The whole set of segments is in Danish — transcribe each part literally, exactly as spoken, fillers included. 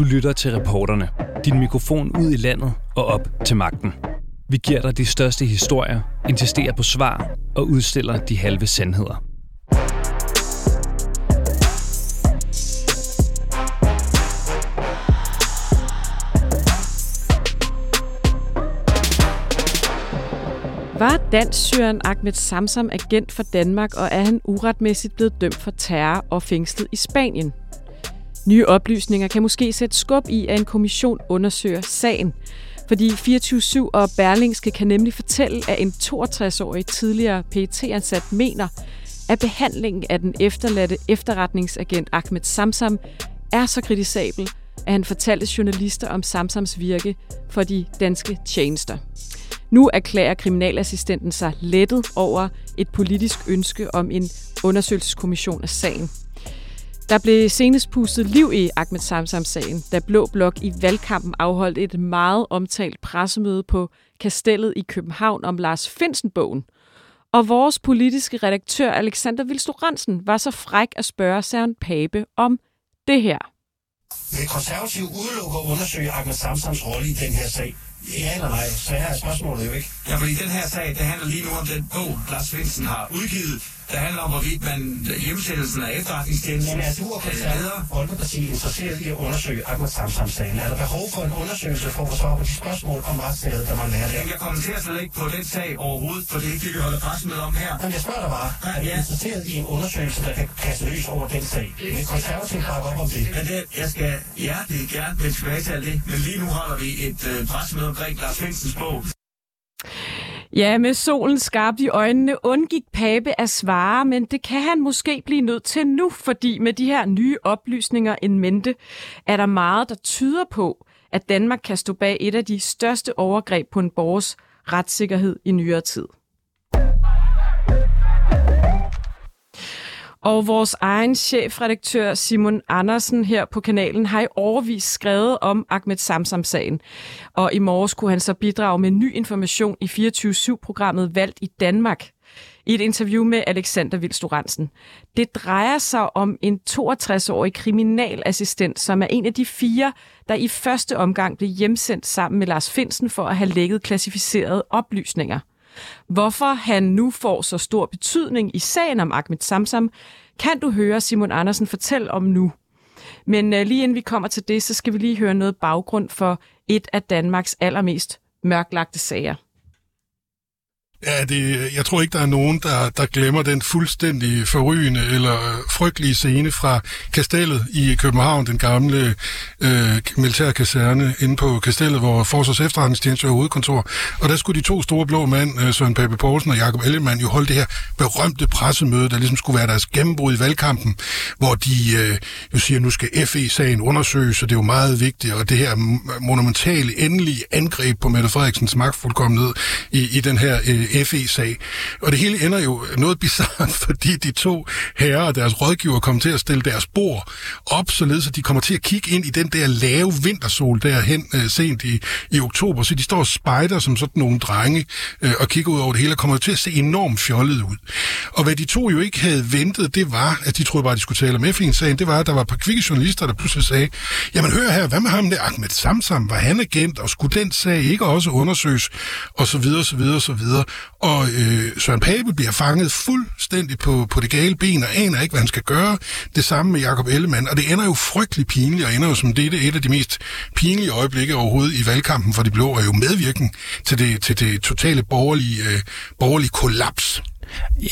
Du lytter til Reporterne. Din mikrofon ud i landet og op til magten. Vi giver dig de største historier, insisterer på svar og udstiller de halve sandheder. Var dansk-syreren Ahmed Samsam agent for Danmark, og er han uretmæssigt blevet dømt for terror og fængslet i Spanien? Nye oplysninger kan måske sætte skub i, at en kommission undersøger sagen. Fordi fireogtyve syv og Berlingske kan nemlig fortælle, at en toogtres-årig tidligere P E T-ansat mener, at behandlingen af den efterladte efterretningsagent Ahmed Samsam er så kritisabel, at han fortalte journalister om Samsams virke for de danske tjenester. Nu erklærer kriminalassistenten sig lettet over et politisk ønske om en undersøgelseskommission af sagen. Der blev senest pustet liv i Ahmed Samsam-sagen, da Blå Blok i valgkampen afholdt et meget omtalt pressemøde på Kastellet i København om Lars Findsen-bogen. Og vores politiske redaktør Alexander Vilstoransen var så fræk at spørge Søren Pape om det her. Vil Konservative udelukke og undersøge Ahmed Samsams rolle i den her sag? Ja eller nej, så her er spørgsmålet jo ikke. Ja, fordi den her sag, det handler lige nu om den bog, Lars Findsen har udgivet. Det handler om, hvorvidt man hjemsendelsen af efterretningstjenesten... Men er du og Konservative Folkeparti interesseret i at undersøge Ahmed Samsam-sagen? Er der behov for en undersøgelse for at få svar på de spørgsmål om retssaget, der man lærer det? Jamen, jeg kommenterer slet ikke på den sag overhovedet, for det er ikke det, vi holder pressemøde om her. Jamen, jeg spørger dig bare, ja, er du interesseret i en undersøgelse, der kan kaste lys over den sag? Men Konservative bakker op om det. Men det, jeg skal hjerteligt gerne vende tilbage til det, men lige nu holder vi et øh, pressemøde omkring Lars Findsens bog. Ja, med solen skarpt i øjnene undgik Pape at svare, men det kan han måske blive nødt til nu, fordi med de her nye oplysninger in mente, er der meget, der tyder på, at Danmark kan stå bag et af de største overgreb på en borgers retssikkerhed i nyere tid. Og vores egen chefredaktør Simon Andersen her på kanalen har i årevis skrevet om Ahmed Samsam-sagen. Og i morges kunne han så bidrage med ny information i fireogtyve syv-programmet Valgt i Danmark i et interview med Alexander Vilstoransen. Det drejer sig om en toogtres-årig kriminalassistent, som er en af de fire, der i første omgang blev hjemsendt sammen med Lars Findsen for at have lækket klassificerede oplysninger. Hvorfor han nu får så stor betydning i sagen om Ahmed Samsam, kan du høre Simon Andersen fortælle om nu. Men lige inden vi kommer til det, så skal vi lige høre noget baggrund for et af Danmarks allermest mørklagte sager. Ja, det, jeg tror ikke, der er nogen, der, der glemmer den fuldstændig forrygende eller frygtelige scene fra Kastellet i København, den gamle øh, militærkaserne inde på Kastellet, hvor Forsvarets Efterretningstjeneste er hovedkontor. Og der skulle de to store blå mænd, Søren Pape Poulsen og Jakob Ellemann, jo holde det her berømte pressemøde, der ligesom skulle være deres gennembrud i valgkampen, hvor de øh, jo siger, nu skal F E-sagen undersøges, og det er jo meget vigtigt, og det her monumentale endelige angreb på Mette Frederiksens magtfuldkommenhed i, i den her øh, F E-sag. Og det hele ender jo noget bizarrt, fordi de to herrer og deres rådgiver kommer til at stille deres bord op, således at de kommer til at kigge ind i den der lave vintersol derhen øh, sent i, i oktober. Så de står og spejder som sådan nogle drenge øh, og kigger ud over det hele og kommer til at se enormt fjollet ud. Og hvad de to jo ikke havde ventet, det var, at de troede bare, de skulle tale om F E-sagen, det var, at der var et par kvikke journalister, der pludselig sagde, jamen hør her, hvad med ham der Ahmed Samsam? Var han agent? Og skulle den sag ikke også undersøges? Og så videre, så videre, så videre. Og øh, Søren Pape bliver fanget fuldstændig på, på det gale ben, og aner ikke, hvad han skal gøre. Det samme med Jakob Ellemann, og det ender jo frygtelig pinligt, og ender jo som det, det er et af de mest pinlige øjeblikke overhovedet i valgkampen, for de blå er jo medvirken til det, til det totale borgerlige, øh, borgerlige kollaps.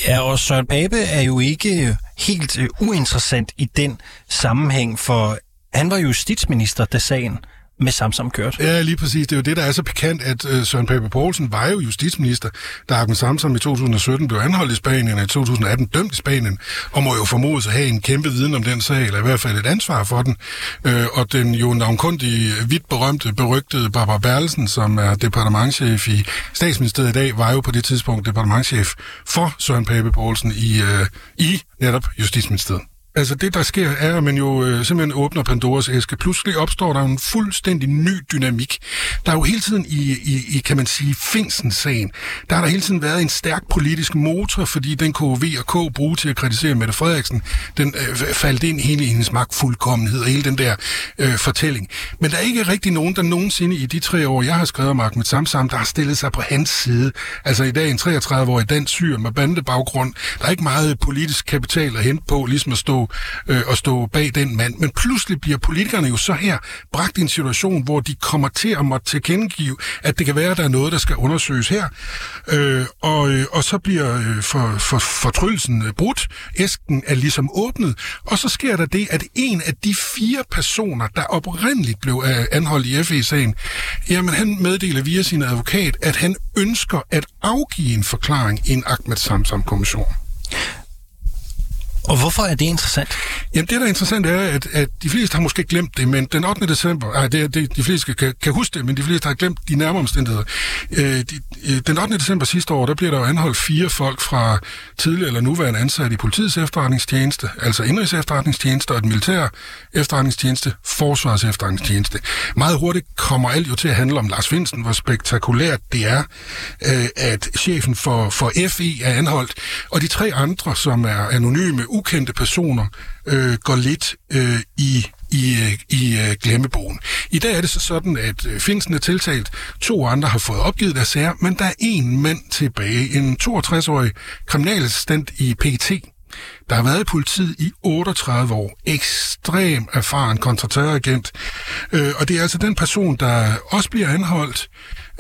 Ja, og Søren Pape er jo ikke helt øh, uinteressant i den sammenhæng, for han var justitsminister, da sagen med Samsam kørt. Ja, lige præcis. Det er jo det, der er så pikant, at øh, Søren Pape Poulsen var jo justitsminister, da Ahmed Samsam i to tusind og sytten blev anholdt i Spanien, og i to tusind og atten dømt i Spanien, og må jo formodes at have en kæmpe viden om den sag, eller i hvert fald et ansvar for den. Øh, og den jo navnkundige, vidt berømte, berygtede Barbara Bertelsen, som er departementschef i Statsministeriet i dag, var jo på det tidspunkt departementschef for Søren Pape Poulsen i, øh, i netop Justitsministeriet. Altså det, der sker, er, at man jo øh, simpelthen åbner Pandoras æske. Pludselig opstår der en fuldstændig ny dynamik. Der er jo hele tiden i, i, i kan man sige, Findsen-sagen, der har der hele tiden været en stærk politisk motor, fordi den kunne V og K bruge til at kritisere Mette Frederiksen. Den øh, faldt ind hele hendes magtfuldkommenhed og hele den der øh, fortælling. Men der er ikke rigtig nogen, der nogensinde i de tre år, jeg har skrevet om Ahmed Samsam, der har stillet sig på hans side. Altså i dag en treogtredive-årig dansk syr med bandebaggrund. Der er ikke meget politisk kapital at hente på, ligesom at stå og stå bag den mand. Men pludselig bliver politikerne jo så her bragt i en situation, hvor de kommer til at måtte tilkendegive, at det kan være, at der er noget, der skal undersøges her. Øh, og, og så bliver for, for, fortryllelsen brudt. Æsken er ligesom åbnet. Og så sker der det, at en af de fire personer, der oprindeligt blev anholdt i F E-sagen, jamen han meddeler via sin advokat, at han ønsker at afgive en forklaring i en Ahmed Samsam-kommission. Og hvorfor er det interessant? Jamen det, der er interessant, er, at, at de fleste har måske glemt det, men den ottende december... Ej, det, det, de fleste kan, kan huske det, men de fleste har glemt de nærmere omstændigheder. Øh, de, den ottende december sidste år, der bliver der jo anholdt fire folk fra tidligere eller nuværende ansat i politiets efterretningstjeneste, altså indenrigs efterretningstjeneste og den militære efterretningstjeneste, forsvarets efterretningstjeneste. Meget hurtigt kommer alt jo til at handle om Lars Findsen, hvor spektakulært det er, øh, at chefen for, for F E er anholdt, og de tre andre, som er anonyme, ukendte personer øh, går lidt øh, i, i, i øh, glemmebogen. I dag er det så sådan, at Findsen er tiltalt. To andre har fået opgivet deres sager, men der er en mand tilbage. En toogtres-årig kriminalassistent i P E T, der har været i politiet i otteogtredive år. Ekstrem erfaren kontraterroragent. Øh, og det er altså den person, der også bliver anholdt,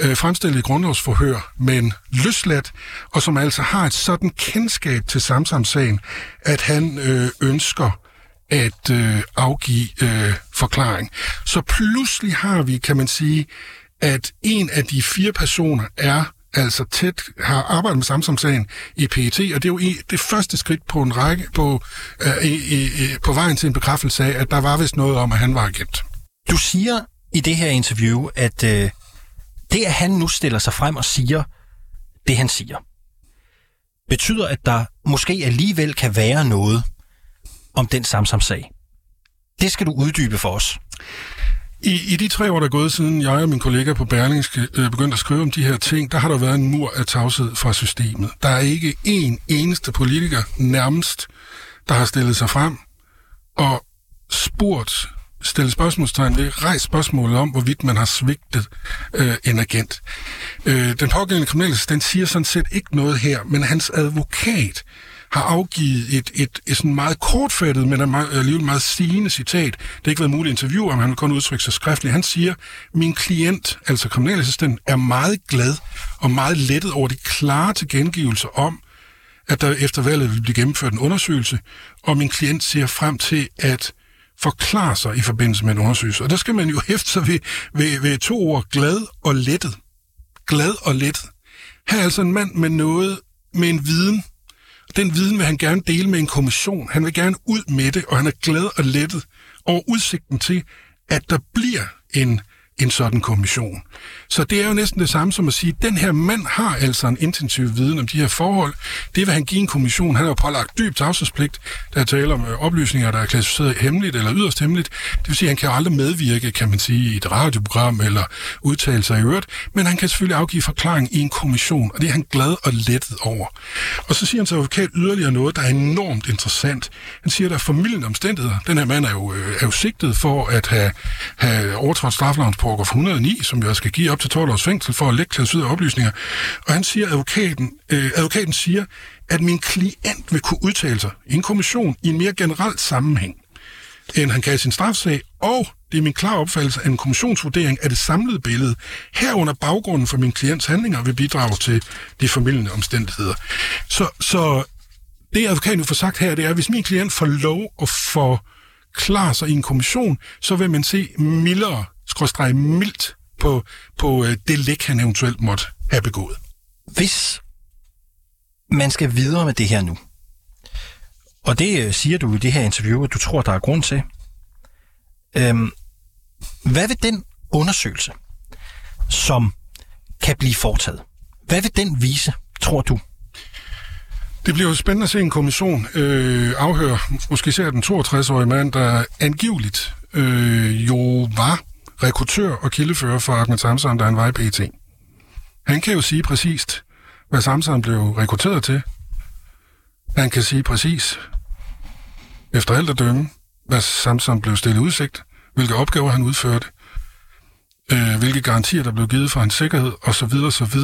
Øh, fremstillet i grundlovsforhør, men løsladt, og som altså har et sådan kendskab til Samsam-sagen, at han øh, ønsker at øh, afgive øh, forklaring. Så pludselig har vi, kan man sige, at en af de fire personer er altså tæt, har arbejdet med Samsam-sagen i P E T, og det er jo det første skridt på en række på, øh, øh, på vejen til en bekræftelse af, at der var vist noget om, at han var agent. Du siger i det her interview, at øh det, at han nu stiller sig frem og siger det, han siger, betyder, at der måske alligevel kan være noget om den Samsam-sag. Det skal du uddybe for os. I, I de tre år, der er gået siden jeg og mine kollegaer på Berlingske øh, begyndte at skrive om de her ting, der har der været en mur af tavshed fra systemet. Der er ikke én eneste politiker nærmest, der har stillet sig frem og spurgt, stille spørgsmålstegn ved, rejse spørgsmålet om, hvorvidt man har svigtet øh, en agent. Øh, den pågældende kriminalassistent siger sådan set ikke noget her, men hans advokat har afgivet et, et, et sådan meget kortfattet, men alligevel meget sigende citat. Det har ikke været muligt at interviewe, om han vil kun udtrykke sig skriftligt. Han siger, min klient, altså kriminalassistenten, er meget glad og meget lettet over de klare tilkendegivelser om, at der efter valget vil blive gennemført en undersøgelse, og min klient ser frem til, at forklare sig i forbindelse med en undersøgelse. Og der skal man jo hæfte sig ved, ved, ved to ord, glad og lettet. Glad og lettet. Her er altså en mand med noget, med en viden. Den viden vil han gerne dele med en kommission. Han vil gerne ud med det, og han er glad og lettet over udsigten til, at der bliver en, en sådan kommission. Så det er jo næsten det samme som at sige, at den her mand har altså en intensiv viden om de her forhold. Det vil han give en kommission. Han har jo pålagt dyb tavshedspligt, der taler om oplysninger, der er klassificeret hemmeligt eller yderst hemmeligt. Det vil sige, at han kan aldrig medvirke, kan man sige, i et radioprogram eller udtale sig i øvrigt, men han kan selvfølgelig afgive forklaring i en kommission, og det er han glad og lettet over. Og så siger han til advokat yderligere noget, der er enormt interessant. Han siger, at der er formildende omstændigheder. Den her mand er jo, er jo sigtet for at have, have overtrådt straffelovens paragraf et hundrede og ni, som jeg skal give op til tolv års fængsel for at lække klassificerede oplysninger. Og han siger, advokaten, øh, advokaten siger, at min klient vil kunne udtale sig i en kommission i en mere generel sammenhæng, end han kan i sin strafsag, og det er min klare opfattelse, at en kommissionsvurdering af det samlede billede herunder baggrunden for min klients handlinger vil bidrage til de formildende omstændigheder. Så, så det, advokaten nu får sagt her, det er, at hvis min klient får lov at forklare sig i en kommission, så vil man se mildere skråstreg mildt på, på det læk, han eventuelt måtte have begået. Hvis man skal videre med det her nu, og det siger du i det her interview, at du tror, der er grund til, øhm, hvad vil den undersøgelse, som kan blive foretaget, hvad vil den vise, tror du? Det bliver jo spændende at se en kommission øh, afhøre, måske ser den toogtres-årige mand, der angiveligt øh, jo var rekrutør og kildefører for Ahmed Samsam, da han var i P E T. Han kan jo sige præcist, hvad Samsam blev rekrutteret til. Han kan sige præcis, efter alt at dømme, hvad Samsam blev stillet udsigt, hvilke opgaver han udførte, øh, hvilke garantier, der blev givet for hans sikkerhed, osv. osv.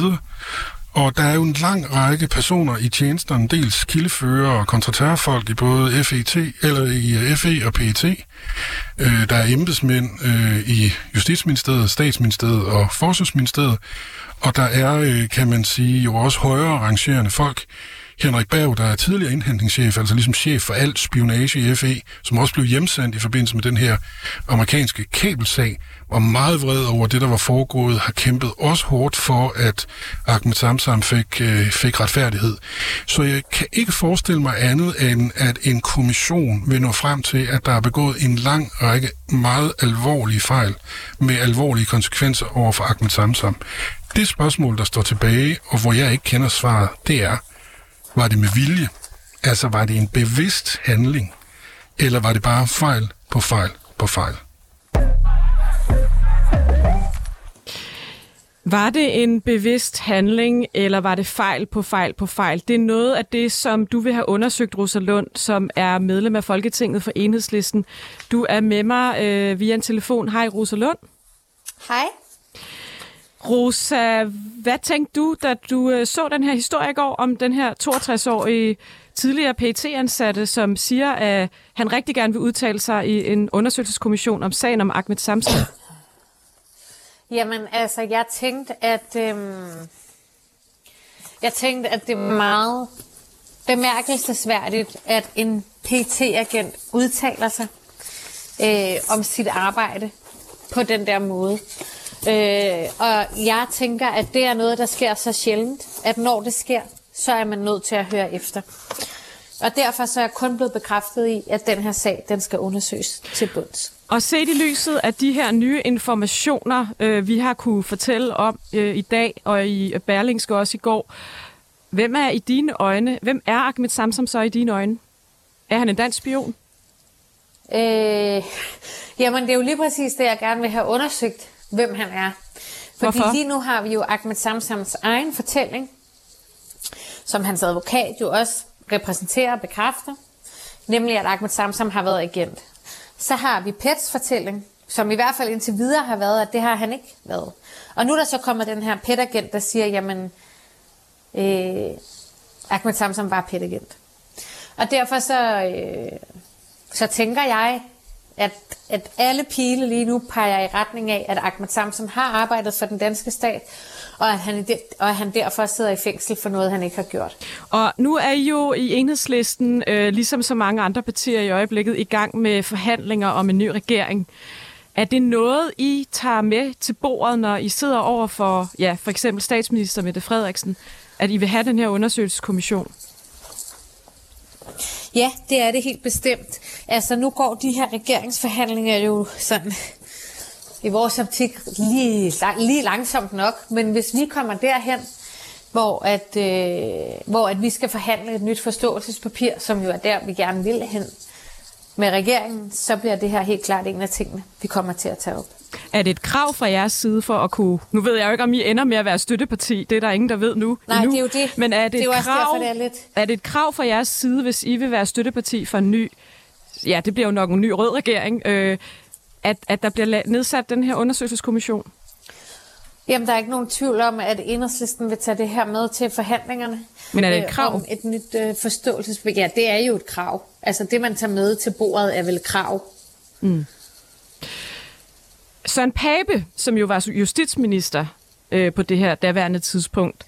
Og der er jo en lang række personer i tjenesterne, dels kildefører og kontraterrorfolk i både F E T, eller i F E og P E T. Øh, der er embedsmænd øh, i Justitsministeriet, Statsministeriet og Forsvarsministeriet. Og der er, øh, kan man sige, jo også højere rangerende folk. Henrik Berg, der er tidligere indhentningschef, altså ligesom chef for alt spionage i F E, som også blev hjemsendt i forbindelse med den her amerikanske kabelsag, var meget vred over det, der var foregået, har kæmpet også hårdt for, at Ahmed Samsam fik, øh, fik retfærdighed. Så jeg kan ikke forestille mig andet, end at en kommission vil nå frem til, at der er begået en lang række meget alvorlige fejl med alvorlige konsekvenser over for Ahmed Samsam. Det spørgsmål, der står tilbage, og hvor jeg ikke kender svaret, det er, var det med vilje? Altså, var det en bevidst handling? Eller var det bare fejl på fejl på fejl? Var det en bevidst handling, eller var det fejl på fejl på fejl? Det er noget af det, som du vil have undersøgt, Rosa Lund, som er medlem af Folketinget for Enhedslisten. Du er med mig øh, via en telefon. Hej, Rosa Lund. Hej. Rosa, hvad tænkte du, da du så den her historie i går om den her toogtres-årige tidligere P E T-ansatte, som siger, at han rigtig gerne vil udtale sig i en undersøgelseskommission om sagen om Ahmed Samsam? Jamen, altså, jeg tænkte, at øhm, jeg tænkte, at det var meget bemærkelsesværdigt, at en P E T-agent udtaler sig øh, om sit arbejde på den der måde. Øh, og jeg tænker, at det er noget, der sker så sjældent, at når det sker, så er man nødt til at høre efter. Og derfor så er jeg kun blevet bekræftet i, at den her sag, den skal undersøges til bunds. Og set i lyset af de her nye informationer, øh, vi har kunne fortælle om øh, i dag og i Berlingske også i går, hvem er i dine øjne, hvem er Ahmed Samsam så i dine øjne? Er han en dansk spion? Øh, jamen, det er jo lige præcis det, jeg gerne vil have undersøgt. Hvem han er. Fordi Hvorfor? Lige nu har vi jo Ahmed Samsams egen fortælling, som hans advokat jo også repræsenterer og bekræfter, nemlig at Ahmed Samsam har været agent. Så har vi P E T's fortælling, som i hvert fald indtil videre har været, at det har han ikke været. Og nu er der så kommer den her P E T-agent, der siger, jamen, øh, Ahmed Samsam var P E T-agent. Og derfor så, øh, så tænker jeg, At, at alle pile lige nu peger i retning af, at Ahmed Samsam har arbejdet for den danske stat, og at han, og at han derfor sidder i fængsel for noget, han ikke har gjort. Og nu er I jo i Enhedslisten, øh, ligesom så mange andre partier i øjeblikket, i gang med forhandlinger om en ny regering. Er det noget, I tager med til bordet, når I sidder over for, ja, for eksempel statsminister Mette Frederiksen, at I vil have den her undersøgelseskommission? Ja, det er det helt bestemt. Altså, nu går de her regeringsforhandlinger jo sådan, i vores optik, lige, lige langsomt nok. Men hvis vi kommer derhen, hvor, at, øh, hvor at vi skal forhandle et nyt forståelsespapir, som jo er der, vi gerne vil hen med regeringen, så bliver det her helt klart en af tingene, vi kommer til at tage op. Er det et krav fra jeres side for at kunne... Nu ved jeg jo ikke, om I ender med at være støtteparti. Det er der ingen, der ved nu. Nej, endnu. Det er jo det. Men er det, det, er et krav, derfor, det er, lidt... er det et krav fra jeres side, hvis I vil være støtteparti for en ny... Ja, det bliver jo nok en ny rød regering. Øh, at, at der bliver nedsat den her undersøgelseskommission? Jamen, der er ikke nogen tvivl om, at Enhedslisten vil tage det her med til forhandlingerne. Men er det et krav? Øh, om et nyt øh, forståelsespapir. Ja, det er jo et krav. Altså, det man tager med til bordet er vel krav. Mm. Søren Pape, som jo var justitsminister øh, på det her daværende tidspunkt,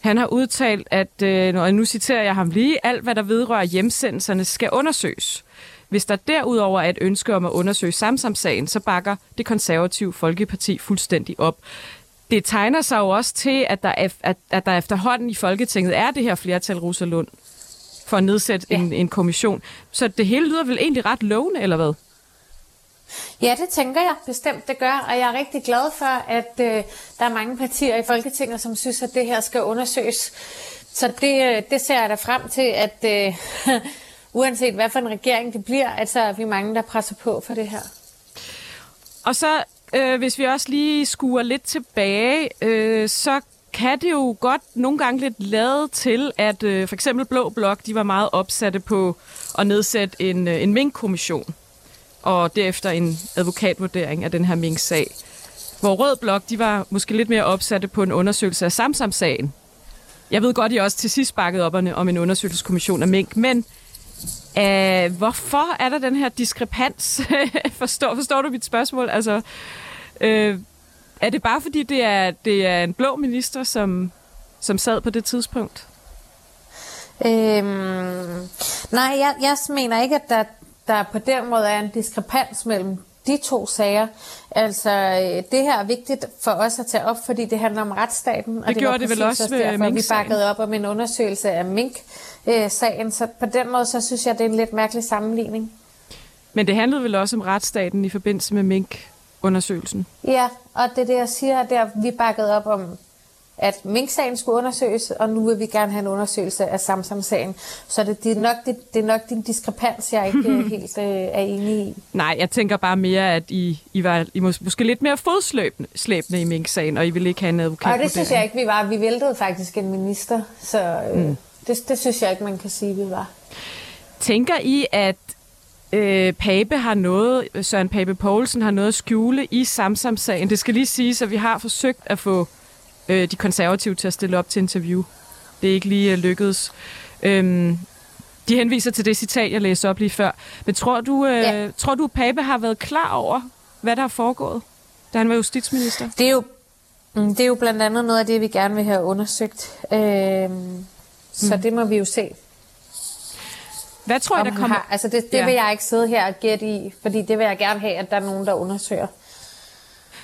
han har udtalt, at, øh, og nu citerer jeg ham lige, alt hvad der vedrører hjemsendelserne skal undersøges. Hvis der derudover er et ønske om at undersøge Samsam-sagen, så bakker det konservative Folkeparti fuldstændig op. Det tegner sig jo også til, at der, at, at der efterhånden i Folketinget er det her flertal, Rosa Lund, for at nedsætte ja. en, en kommission. Så det hele lyder vel egentlig ret lovende, eller hvad? Ja, det tænker jeg bestemt, det gør, og jeg er rigtig glad for, at øh, der er mange partier i Folketinget, som synes, at det her skal undersøges. Så det, det ser jeg da frem til, at øh, uanset hvad for en regering det bliver, at så er vi mange, der presser på for det her. Og så, øh, hvis vi også lige skuer lidt tilbage, øh, så kan det jo godt nogle gange lidt lade til, at øh, for eksempel Blå Blok, de var meget opsatte på at nedsætte en, en minkkommission, og derefter en advokatvurdering af den her minksag. Hvor Rød Blok, de var måske lidt mere opsatte på en undersøgelse af Samsam-sagen. Jeg ved godt, I også til sidst bakkede op om en undersøgelseskommission af mink, men øh, hvorfor er der den her diskrepans? forstår, forstår du mit spørgsmål? Altså, øh, er det bare fordi, det er, det er en blå minister, som, som sad på det tidspunkt? Øhm, nej, jeg, jeg mener ikke, at der, der på den måde er en diskrepans mellem de to sager. Altså, det her er vigtigt for os at tage op, fordi det handler om retsstaten. Og det, det gjorde det vel også ved mink-sagen. Vi bakkede op om en undersøgelse af mink-sagen, så på den måde, så synes jeg, det er en lidt mærkelig sammenligning. Men det handlede vel også om retsstaten i forbindelse med mink-undersøgelsen? Ja, og det er det, jeg siger, der vi bakkede op om, at mink-sagen skulle undersøges, og nu vil vi gerne have en undersøgelse af Samsam-sagen. Så det, det, er nok, det, det er nok din diskrepans, jeg ikke helt øh, er enig i. Nej, jeg tænker bare mere, at I, I var I mås- måske lidt mere fodslæbende i mink-sagen, og I ville ikke have en advokat. Og det synes jeg ikke, vi var. Vi væltede faktisk en minister, så øh, mm. det, det synes jeg ikke, man kan sige, vi var. Tænker I, at øh, Pape har noget, Søren Pape Poulsen har noget at skjule i Samsam-sagen? Det skal lige siges, at vi har forsøgt at få de konservative til at stille op til interview. Det er ikke lige lykkedes. Øhm, de henviser til det citat, jeg læste op lige før. Men tror du, øh, ja. tror du, Pape har været klar over, hvad der har foregået, da han var justitsminister? Det er jo, det er jo blandt andet noget af det, vi gerne vil have undersøgt. Øhm, så mm. det må vi jo se. Hvad tror jeg, der kommer? Har, altså det det ja. vil jeg ikke sidde her og gætte i, fordi det vil jeg gerne have, at der er nogen, der undersøger.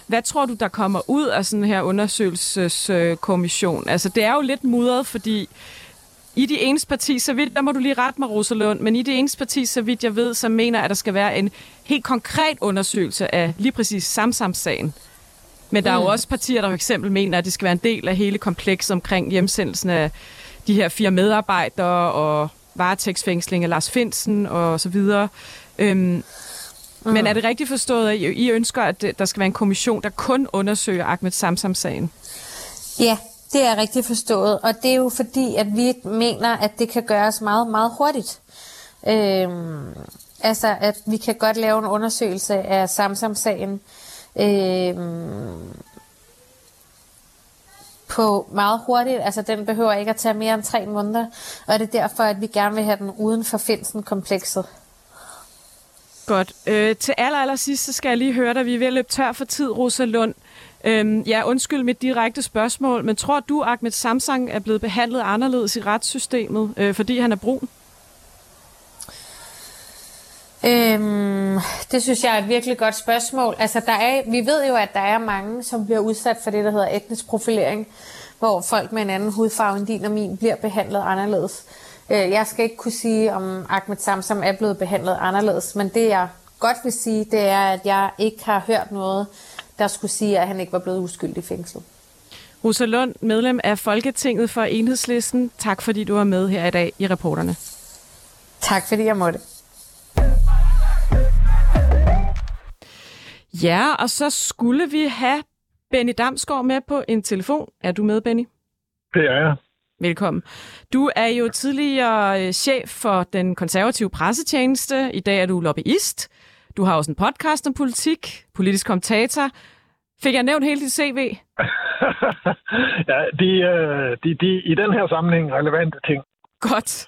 Hvad tror du, der kommer ud af sådan her undersøgelseskommission? Altså, det er jo lidt mudret, fordi i det eneste parti, så vidt, der må du lige rette mig, Rosa Lund, men i det eneste parti, så vidt jeg ved, så mener, at der skal være en helt konkret undersøgelse af lige præcis Samsam-sagen. Men der mm. er jo også partier, der for eksempel mener, at det skal være en del af hele komplekset omkring hjemsendelsen af de her fire medarbejdere og varetægtsfængsling af Lars Findsen og så videre. Øhm, Men er det rigtigt forstået, at I ønsker, at der skal være en kommission, der kun undersøger Ahmed Samsam-sagen? Ja, det er rigtigt forstået. Og det er jo fordi, at vi mener, at det kan gøres meget, meget hurtigt. Øhm, altså, at vi kan godt lave en undersøgelse af Samsam-sagen øhm, på meget hurtigt. Altså, den behøver ikke at tage mere end tre måneder. Og det er derfor, at vi gerne vil have den uden for Findsen-komplekset. Godt. Øh, til aller, aller sidst, så skal jeg lige høre dig. Vi er ved at løbe tør for tid, Rosa Lund. Øhm, ja, undskyld mit direkte spørgsmål, men tror du, Ahmed Samsam er blevet behandlet anderledes i retssystemet, øh, fordi han er brun? Øhm, det synes jeg er et virkelig godt spørgsmål. Altså, der er, vi ved jo, at der er mange, som bliver udsat for det, der hedder etnisk profilering, hvor folk med en anden hudfarve end din og min bliver behandlet anderledes. Jeg skal ikke kunne sige, om Ahmed Samsam er blevet behandlet anderledes, men det jeg godt vil sige, det er, at jeg ikke har hørt noget, der skulle sige, at han ikke var blevet uskyldig fængslet. Rosa Lund, medlem af Folketinget for Enhedslisten. Tak fordi du var med her i dag i Reporterne. Tak fordi jeg måtte. Ja, og så skulle vi have Benny Damsgaard med på en telefon. Er du med, Benny? Det er jeg. Velkommen. Du er jo tidligere chef for den konservative pressetjeneste. I dag er du lobbyist. Du har også en podcast om politik, politisk kommentator. Fik jeg nævnt hele dit C V? ja, det er de, de, i den her sammenhæng relevante ting. Godt.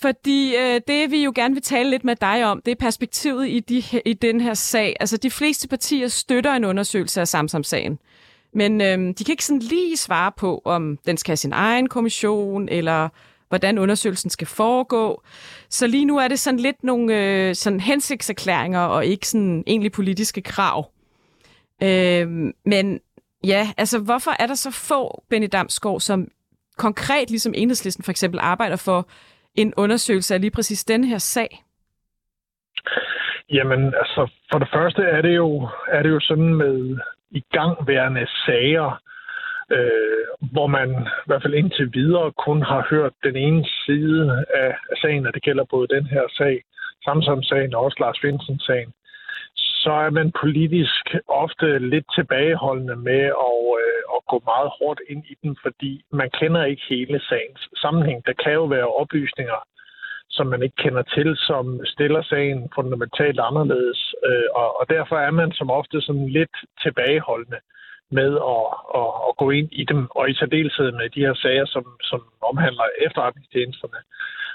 Fordi øh, det, vi jo gerne vil tale lidt med dig om, det er perspektivet i, de, i den her sag. Altså, de fleste partier støtter en undersøgelse af Samsam-sagen. Men øhm, de kan ikke sådan lige svare på, om den skal have sin egen kommission, eller hvordan undersøgelsen skal foregå. Så lige nu er det sådan lidt nogle øh, sådan hensigtserklæringer, og ikke sådan egentlig politiske krav. Øhm, men ja, altså hvorfor er der så få, Benny Damsgaard, som konkret, ligesom Enhedslisten for eksempel, arbejder for en undersøgelse af lige præcis den her sag? Jamen, altså for det første er det jo, er det jo sådan med igangværende sager, øh, hvor man i hvert fald indtil videre kun har hørt den ene side af sagen, og det gælder både den her sag, Samsam-sagen og også Lars Findsen-sagen, så er man politisk ofte lidt tilbageholdende med at, øh, at gå meget hårdt ind i den, fordi man kender ikke hele sagens sammenhæng. Der kan jo være oplysninger, som man ikke kender til, som stiller sagen fundamentalt anderledes, øh, og, og derfor er man som ofte sådan lidt tilbageholdende med at, at, at gå ind i dem, og i særdeleshed med de her sager, som, som omhandler efterretningstjenesterne,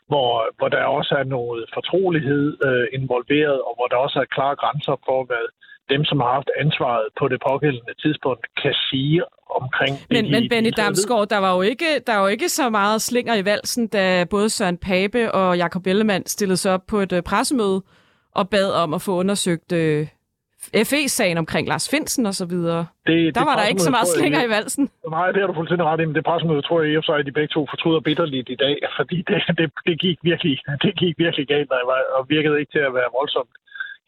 hvor, hvor der også er noget fortrolighed øh, involveret, og hvor der også er klare grænser for, hvad dem, som har haft ansvaret på det pågældende tidspunkt, kan sige omkring... Men, det, men Benny Damsgaard, der var jo ikke, der var jo ikke så meget slinger i valsen, da både Søren Pape og Jakob Ellemann stillede sig op på et pressemøde og bad om at få undersøgt øh, F E-sagen omkring Lars Findsen og så videre. Det, der det var der ikke så meget slinger jeg, i valsen. Nej, det har du fuldstændig ret i, men det pressemøde tror jeg i og for sig, at de begge to fortryder bitterligt i dag, fordi det, det, det, gik, virkelig, det gik virkelig galt, og virkede ikke til at være voldsomt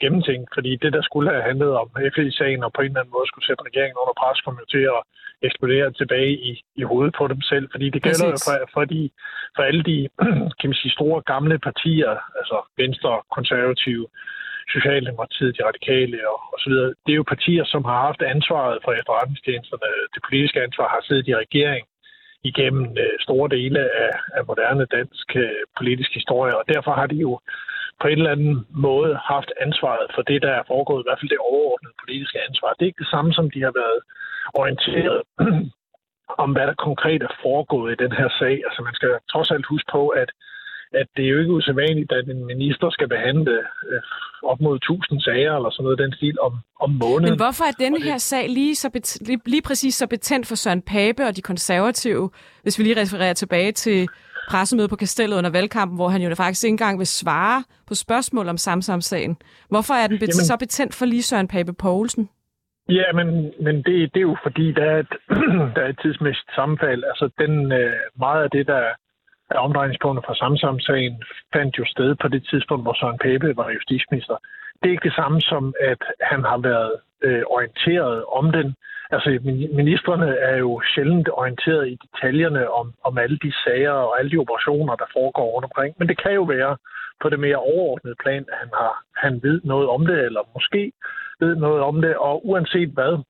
gennemtænkt, fordi det, der skulle have handlet om F E-sagen, og på en eller anden måde skulle sætte regeringen under pres, kom jo til at eksplodere tilbage i, i hovedet på dem selv, fordi det gælder jo for, for, de, for alle de kan man sige, store gamle partier, altså Venstre, Konservative, Socialdemokratiet, De Radikale og, og så videre. Det er jo partier, som har haft ansvaret for efterretningstjenesterne. Det politiske ansvar har siddet i regeringen igennem øh, store dele af, af moderne dansk øh, politisk historie, og derfor har de jo på en eller anden måde haft ansvaret for det, der er foregået, i hvert fald det overordnede politiske ansvar. Det er ikke det samme, som de har været orienteret om, hvad der konkret er foregået i den her sag. Altså man skal trods alt huske på, at, at det er jo ikke usædvanligt, at en minister skal behandle øh, op mod tusind sager eller sådan noget den stil om, om måneden. Men hvorfor er denne her sag lige, så bet- lige, lige præcis så betændt for Søren Pape og de konservative, hvis vi lige refererer tilbage til pressemøde på Kastellet under valgkampen, hvor han jo faktisk ikke engang vil svare på spørgsmål om Samsam-sagen. Hvorfor er den bet- Jamen, så betændt for lige Søren Pape Poulsen? Ja, men, men det, det er jo fordi, der er et, der er et tidsmæssigt sammenfald. Altså den, meget af det, der er omdrejningspunktet fra Samsam-sagen, fandt jo sted på det tidspunkt, hvor Søren Pape var justitsminister. Det er ikke det samme som, at han har været øh, orienteret om den. Altså, ministerne er jo sjældent orienteret i detaljerne om, om alle de sager og alle de operationer, der foregår rundt omkring. Men det kan jo være på det mere overordnede plan, at han, har, han ved noget om det, eller måske ved noget om det. Og uanset hvad,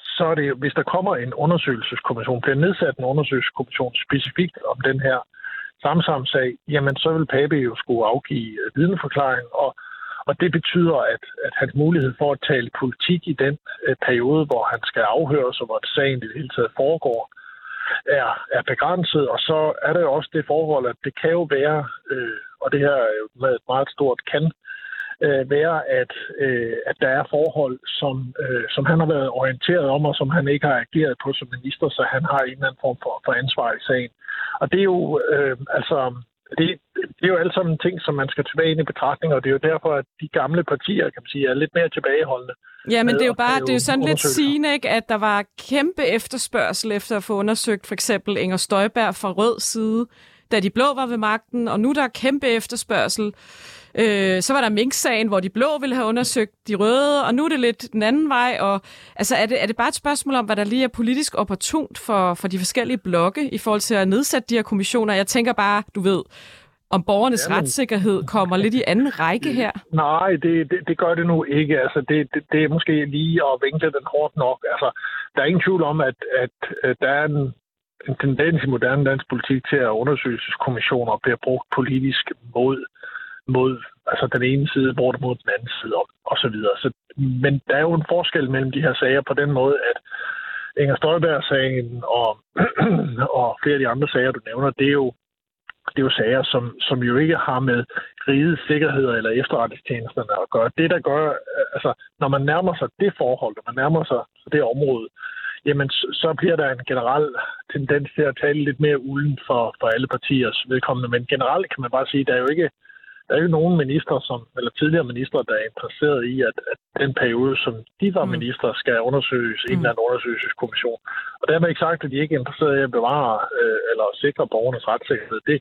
så er det, hvis der kommer en undersøgelseskommission, bliver nedsat en undersøgelseskommission specifikt om den her Samsam-sag, jamen så vil Pape jo skulle afgive vidneforklaring, og Og det betyder, at, at hans mulighed for at tale politik i den øh, periode, hvor han skal afhøres, og hvor sagen i det hele taget foregår, er, er begrænset. Og så er der jo også det forhold, at det kan jo være, øh, og det her er jo med et meget stort kan, øh, være, at, øh, at der er forhold, som, øh, som han har været orienteret om, og som han ikke har ageret på som minister, så han har en eller anden form for, for ansvar i sagen. Og det er jo øh, altså... Det, det er jo alle sammen ting, som man skal tilbage ind i betragtning, og det er jo derfor, at de gamle partier, kan man sige, er lidt mere tilbageholdende. Ja, men det er jo bare det er jo sådan lidt sigende, ikke, at der var kæmpe efterspørgsel efter at få undersøgt for eksempel Inger Støjberg fra rød side, da de blå var ved magten, og nu der er kæmpe efterspørgsel. Øh, så var der Mink-sagen, hvor de blå ville have undersøgt de røde, og nu er det lidt den anden vej. Og, altså, er det, er det bare et spørgsmål om, hvad der lige er politisk opportunt for, for de forskellige blokke i forhold til at nedsætte de her kommissioner? Jeg tænker bare, du ved, om borgernes Jamen. retssikkerhed kommer lidt i anden række her. Nej, det, det, det gør det nu ikke. Altså, det, det, det er måske lige at vinkle den hårdt nok. Altså, der er ingen tvivl om, at, at, at der er en en tendens i moderne dansk politik til, at undersøgelseskommissioner bliver brugt politisk mod, mod altså den ene side, brugt mod den anden side og så videre. Så, men der er jo en forskel mellem de her sager på den måde, at Inger Støjberg-sagen og, og flere af de andre sager, du nævner, det er jo, det er jo sager, som, som jo ikke har med rigets sikkerhed eller efterretningstjenesterne at gøre. Det, der gør, altså når man nærmer sig det forhold, når man nærmer sig det område, jamen så bliver der en generel tendens til at tale lidt mere ulden for, for alle partiers vedkommende. Men generelt kan man bare sige, at der er jo ikke, der er jo ikke nogen minister, som, eller tidligere minister, der er interesseret i, at, at den periode, som de var minister, skal undersøges i en eller anden undersøgelseskommission. Og der er ikke sagt, at de ikke er interesseret i at bevare øh, eller sikre borgernes retssikkerhed. Det,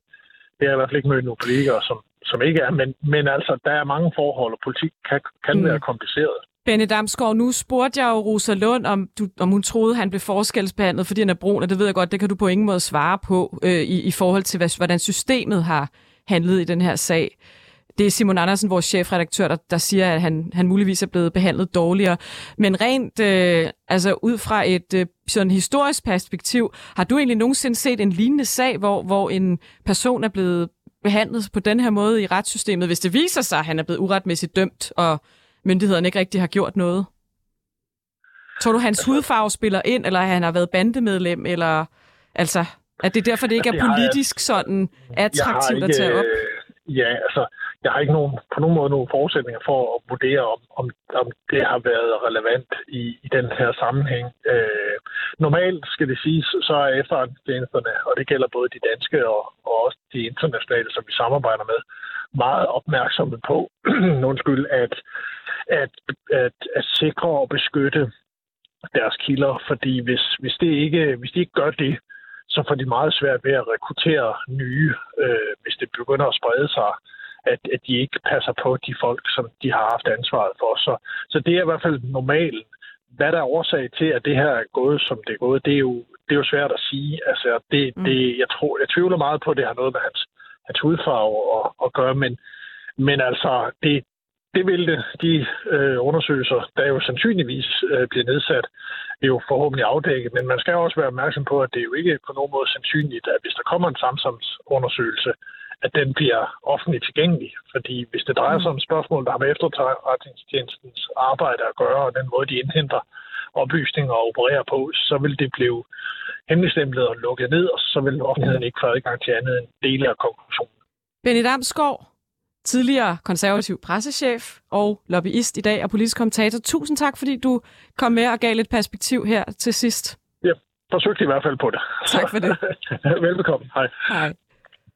det er i hvert fald ikke mødt nogle politikere, som, som ikke er. Men, men altså, der er mange forhold, og politik kan, kan være kompliceret. Benny Damsgaard, nu spurgte jeg jo Rosa Lund, om, du, om hun troede, han blev forskelsbehandlet, fordi han er brun, og det ved jeg godt, det kan du på ingen måde svare på, øh, i, i forhold til, hvad, hvordan systemet har handlet i den her sag. Det er Simon Andersen, vores chefredaktør, der, der siger, at han, han muligvis er blevet behandlet dårligere. Men rent øh, altså ud fra et øh, sådan historisk perspektiv, har du egentlig nogensinde set en lignende sag, hvor, hvor en person er blevet behandlet på den her måde i retssystemet, hvis det viser sig, at han er blevet uretmæssigt dømt, og myndighederne ikke rigtig har gjort noget? Tror du, hans hudfarve spiller ind, eller at han har været bandemedlem, eller altså, at det er derfor, det ikke er politisk sådan attraktivt at tage op? Ja, altså, jeg har ikke nogen, på nogen måde nogen forudsætninger for at vurdere, om, om, om det har været relevant i, i den her sammenhæng. Øh, normalt skal det siges, så er efterretningstjenesterne, og det gælder både de danske og, og også de internationale, som vi samarbejder med, meget opmærksomme på undskyld, at, at, at, at sikre og beskytte deres kilder, fordi hvis, hvis, det ikke, hvis de ikke gør det, så får de meget svært ved at rekruttere nye, øh, hvis det begynder at sprede sig, At, at de ikke passer på de folk, som de har haft ansvaret for. Så, så det er i hvert fald normalt. Hvad der er årsag til, at det her er gået, som det er gået, det er jo, det er jo svært at sige. Altså, det, det, jeg, tror, jeg tvivler meget på, at det har noget med hans, hans hudfarve at, at gøre, men, men altså, det, det vil det. De øh, undersøgelser, der jo sandsynligvis øh, bliver nedsat, er jo forhåbentlig afdækket, men man skal også være opmærksom på, at det jo ikke på nogen måde sandsynligt, at hvis der kommer en Samsams-undersøgelse, at den bliver offentligt tilgængelig. Fordi hvis det drejer sig om spørgsmål, der har med efterretningstjenestens arbejde at gøre, og den måde, de indhenter oplysninger og opererer på, så vil det blive hemmeligstemplet og lukket ned, og så vil offentligheden ikke få adgang til andet end dele af konklusionen. Benny Damsgaard, tidligere konservativ pressechef og lobbyist i dag og politisk kommentator. Tusind tak, fordi du kom med og gav lidt perspektiv her til sidst. Jeg forsøgte i hvert fald på det. Tak for det. Velbekomme. Hej. Hej.